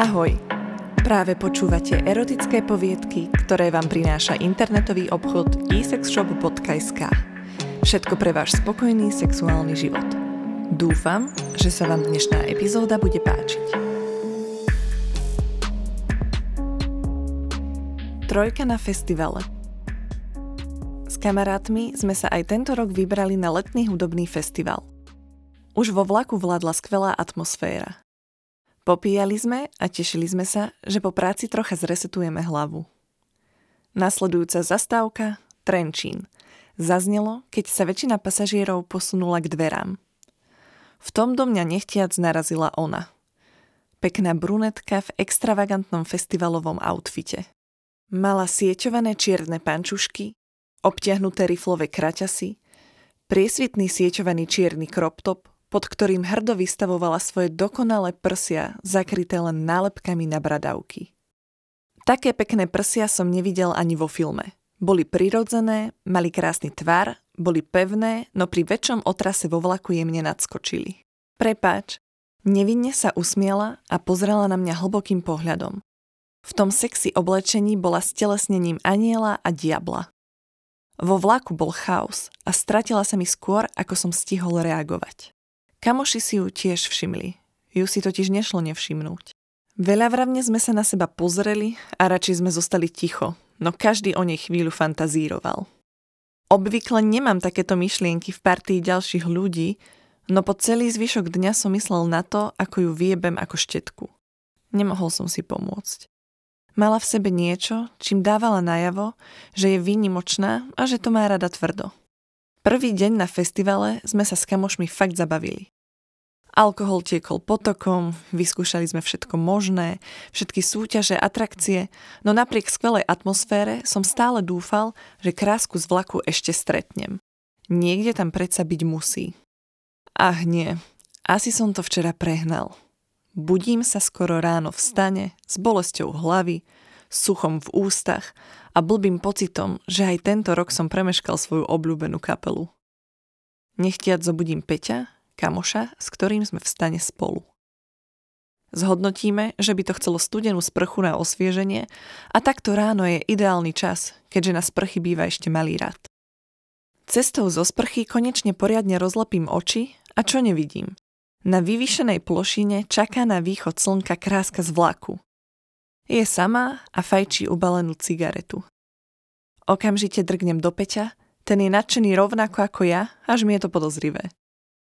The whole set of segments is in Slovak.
Ahoj, práve počúvate erotické poviedky, ktoré vám prináša internetový obchod iSEXshop.sk. Všetko pre váš spokojný sexuálny život. Dúfam, že sa vám dnešná epizóda bude páčiť. Trojka na festivale. S kamarátmi sme sa aj tento rok vybrali na letný hudobný festival. Už vo vlaku vládla skvelá atmosféra. Popíjali sme a tešili sme sa, že po práci trocha zresetujeme hlavu. Nasledujúca zastávka Trenčín zaznelo, keď sa väčšina pasažierov posunula k dverám. V tom do mňa nechtiac narazila ona. Pekná brunetka v extravagantnom festivalovom outfite. Mala sieťované čierne pančušky, obtiahnuté riflové kraťasy, priesvitný sieťovaný čierny crop top, pod ktorým hrdo vystavovala svoje dokonalé prsia, zakryté len nálepkami na bradavky. Také pekné prsia som nevidel ani vo filme. Boli prirodzené, mali krásny tvar, boli pevné, no pri väčšom otrase vo vlaku jemne nadskočili. Prepáč, nevinne sa usmiala a pozrela na mňa hlbokým pohľadom. V tom sexy oblečení bola stelesnením anjela a diabla. Vo vlaku bol chaos a stratila sa mi skôr, ako som stihol reagovať. Kamoši si ju tiež všimli. Ju si totiž nešlo nevšimnúť. Veľavravne sme sa na seba pozreli a radšej sme zostali ticho, no každý o nej chvíľu fantazíroval. Obvykle nemám takéto myšlienky v partii ďalších ľudí, no po celý zvyšok dňa som myslel na to, ako ju vyjebem ako štetku. Nemohol som si pomôcť. Mala v sebe niečo, čím dávala najavo, že je výnimočná a že to má rada tvrdo. Prvý deň na festivale sme sa s kamošmi fakt zabavili. Alkohol tiekol potokom, vyskúšali sme všetko možné, všetky súťaže, atrakcie, no napriek skvelej atmosfére som stále dúfal, že krásku z vlaku ešte stretnem. Niekde tam predsa byť musí. Ach nie, asi som to včera prehnal. Budím sa skoro ráno v stane, s bolesťou hlavy, suchom v ústach a blbým pocitom, že aj tento rok som premeškal svoju obľúbenú kapelu. Nechtiac zobudím Peťa, kamoša, s ktorým sme v stane spolu. Zhodnotíme, že by to chcelo studenú sprchu na osvieženie a takto ráno je ideálny čas, keďže na sprchy býva ešte malý rad. Cestou zo sprchy konečne poriadne rozlepím oči a čo nevidím? Na vyvýšenej plošine čaká na východ slnka kráska z vlaku. Je sama a fajčí ubalenú cigaretu. Okamžite drgnem do Peťa, ten je nadšený rovnako ako ja, až mi je to podozrivé.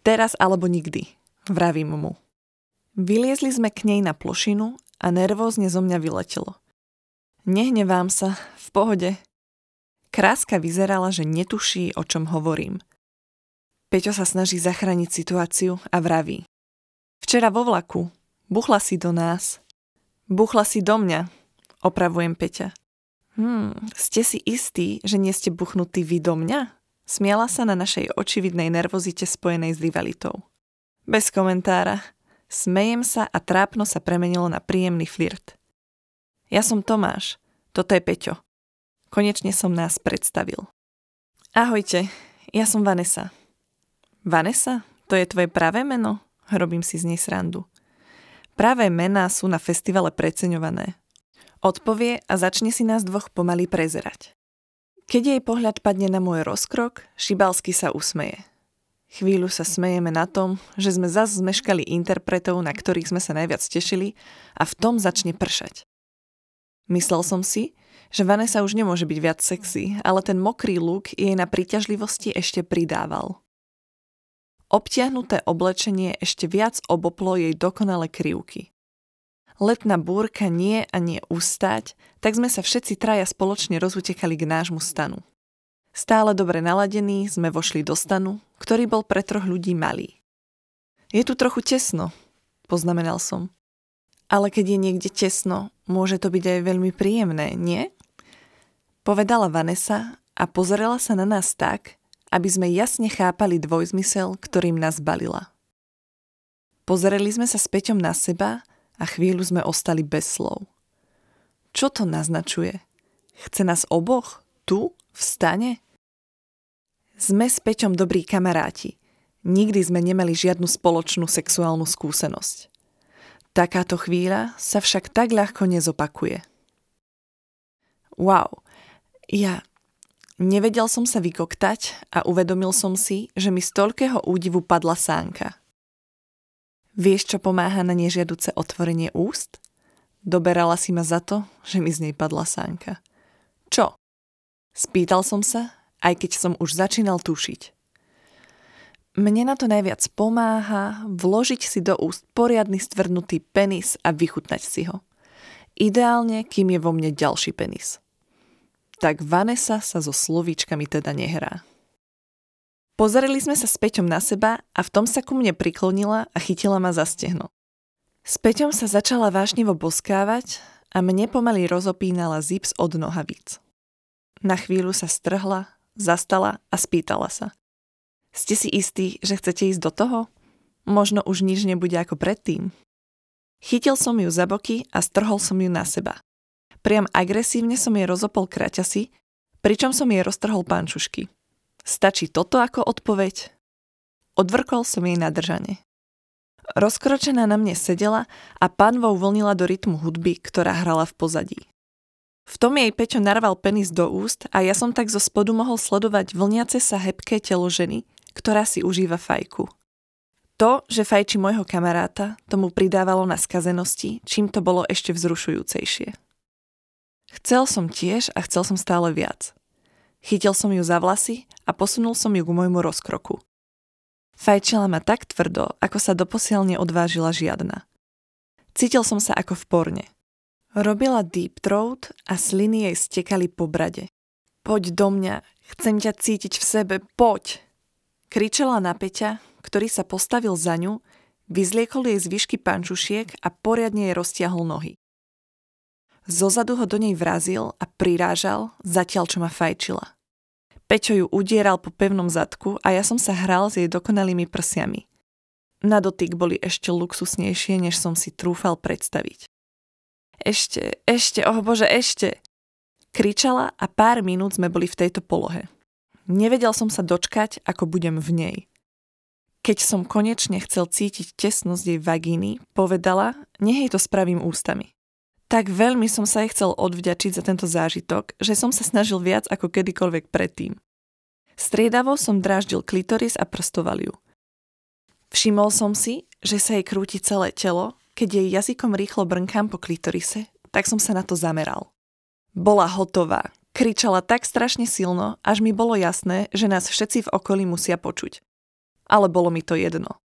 Teraz alebo nikdy, vravím mu. Vyliezli sme k nej na plošinu a nervózne zo mňa vyletelo. Nehnevám sa, v pohode. Kráska vyzerala, že netuší, o čom hovorím. Peťo sa snaží zachrániť situáciu a vraví. Včera vo vlaku, buchla si do nás. Buchla si do mňa, opravujem Peťa. Ste si istí, že nie ste buchnutí vy do mňa? Smiala sa na našej očividnej nervozite spojenej s rivalitou. Bez komentára. Smejem sa a trápno sa premenilo na príjemný flirt. Ja som Tomáš, toto je Peťo. Konečne som nás predstavil. Ahojte, ja som Vanessa. Vanessa, to je tvoje pravé meno? Robím si z nej srandu. Práve mená sú na festivale preceňované. Odpovie a začne si nás dvoch pomaly prezerať. Keď jej pohľad padne na môj rozkrok, šibalsky sa usmeje. Chvíľu sa smejeme na tom, že sme zas zmeškali interpretov, na ktorých sme sa najviac tešili a v tom začne pršať. Myslel som si, že Vanessa už nemôže byť viac sexy, ale ten mokrý look jej na príťažlivosti ešte pridával. Obtiahnuté oblečenie ešte viac oboplo jej dokonalé krivky. Letná búrka nie a nie ustáť, tak sme sa všetci traja spoločne rozutekali k nášmu stanu. Stále dobre naladení sme vošli do stanu, ktorý bol pre 3 ľudí malý. Je tu trochu tesno, poznamenal som. Ale keď je niekde tesno, môže to byť aj veľmi príjemné, nie? Povedala Vanessa a pozrela sa na nás tak, aby sme jasne chápali dvojzmysel, ktorým nás balila. Pozerali sme sa s Peťom na seba a chvíľu sme ostali bez slov. Čo to naznačuje? Chce nás oboch? Tu? V stane? Sme s Peťom dobrí kamaráti. Nikdy sme nemali žiadnu spoločnú sexuálnu skúsenosť. Takáto chvíľa sa však tak ľahko nezopakuje. Wow, nevedel som sa vykoktať a uvedomil som si, že mi z toľkého údivu padla sánka. Vieš, čo pomáha na nežiaduce otvorenie úst? Doberala si ma za to, že mi z nej padla sánka. Čo? Spýtal som sa, aj keď som už začínal tušiť. Mne na to najviac pomáha vložiť si do úst poriadny stvrdnutý penis a vychutnať si ho. Ideálne, kým je vo mne ďalší penis. Tak Vanessa sa so slovíčkami teda nehrá. Pozerali sme sa s Peťom na seba a v tom sa ku mne priklonila a chytila ma za stehno. S Peťom sa začala vášnivo boskávať a mne pomaly rozopínala zips od nohavíc. Na chvíľu sa strhla, zastala a spýtala sa. Ste si istí, že chcete ísť do toho? Možno už nič nebude ako predtým. Chytil som ju za boky a strhol som ju na seba. Priam agresívne som jej rozopol kraťasy, pričom som jej roztrhol pančušky. Stačí toto ako odpoveď? Odvrkol som jej na držanie. Rozkročená na mne sedela a panvou vlnila do rytmu hudby, ktorá hrala v pozadí. V tom jej Peťo narval penis do úst a ja som tak zo spodu mohol sledovať vlniace sa hebké telo ženy, ktorá si užíva fajku. To, že fajči môjho kamaráta, tomu pridávalo na skazenosti, čím to bolo ešte vzrušujúcejšie. Chcel som tiež a chcel som stále viac. Chytil som ju za vlasy a posunul som ju k môjmu rozkroku. Fajčila ma tak tvrdo, ako sa doposiaľ neodvážila žiadna. Cítil som sa ako v porne. Robila deep throat a sliny jej stekali po brade. Poď do mňa, chcem ťa cítiť v sebe, poď! Kričela na Peťa, ktorý sa postavil za ňu, vyzliekol jej zvyšky pančušiek a poriadne jej roztiahol nohy. Zozadu ho do nej vrazil a prirážal, zatiaľ čo ma fajčila. Peťo ju udieral po pevnom zadku a ja som sa hral s jej dokonalými prsiami. Na dotyk boli ešte luxusnejšie, než som si trúfal predstaviť. Ešte, oh bože, ešte! Kričala a pár minút sme boli v tejto polohe. Nevedel som sa dočkať, ako budem v nej. Keď som konečne chcel cítiť tesnosť jej vagíny, povedala, nech jej to spravím ústami. Tak veľmi som sa jej chcel odvďačiť za tento zážitok, že som sa snažil viac ako kedykoľvek predtým. Striedavo som dráždil klitoris a prstoval ju. Všimol som si, že sa jej krúti celé telo. Keď jej jazykom rýchlo brnkám po klitorise, tak som sa na to zameral. Bola hotová. Kričala tak strašne silno, až mi bolo jasné, že nás všetci v okolí musia počuť. Ale bolo mi to jedno.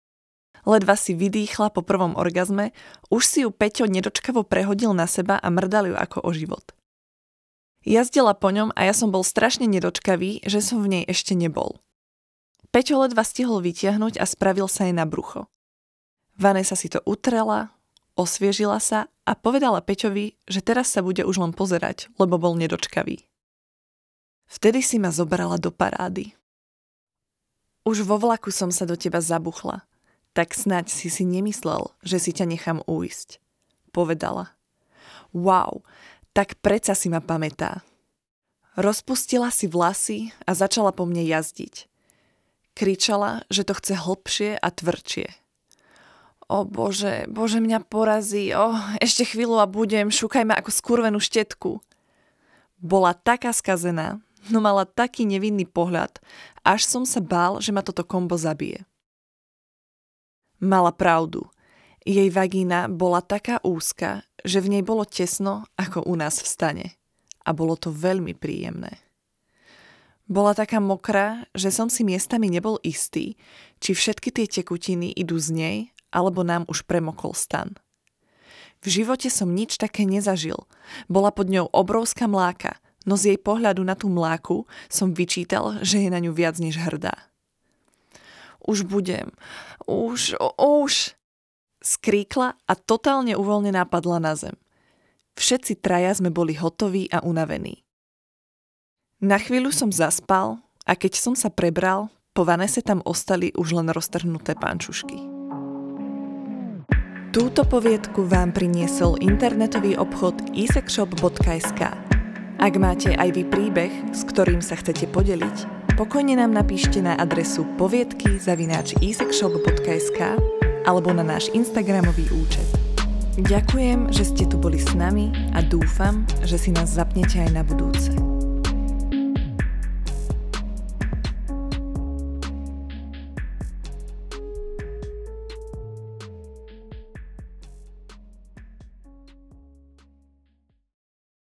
Ledva si vydýchla po prvom orgazme, už si ju Peťo nedočkavo prehodil na seba a mrdal ju ako o život. Jazdila po ňom a ja som bol strašne nedočkavý, že som v nej ešte nebol. Peťo ledva stihol vytiahnuť a spravil sa jej na brucho. Vanessa si to utrela, osviežila sa a povedala Peťovi, že teraz sa bude už len pozerať, lebo bol nedočkavý. Vtedy si ma zobrala do parády. Už vo vlaku som sa do teba zabuchla, tak snáď si nemyslel, že si ťa nechám uísť, povedala. Wow, tak predsa si ma pamätá. Rozpustila si vlasy a začala po mne jazdiť. Kričala, že to chce hlbšie a tvrdšie. O bože, bože, mňa porazí, ešte chvíľu a budem, šúkaj ma ako skurvenú štetku. Bola taká skazená, no mala taký nevinný pohľad, až som sa bál, že ma toto kombo zabije. Mala pravdu, jej vagína bola taká úzka, že v nej bolo tesno ako u nás v stane a bolo to veľmi príjemné. Bola taká mokrá, že som si miestami nebol istý, či všetky tie tekutiny idú z nej, alebo nám už premokol stan. V živote som nič také nezažil. Bola pod ňou obrovská mláka, no z jej pohľadu na tú mláku som vyčítal, že je na ňu viac než hrdá. Už budem, už, skríkla a totálne uvoľnená padla na zem. Všetci traja sme boli hotoví a unavení. Na chvíľu som zaspal a keď som sa prebral, po Vanesse tam ostali už len roztrhnuté pančušky. Túto poviedku vám priniesol internetový obchod iSEXshop.sk. Ak máte aj vy príbeh, s ktorým sa chcete podeliť, pokojne nám napíšte na adresu poviedky@iSEXshop.sk alebo na náš instagramový účet. Ďakujem, že ste tu boli s nami a dúfam, že si nás zapnete aj na budúce.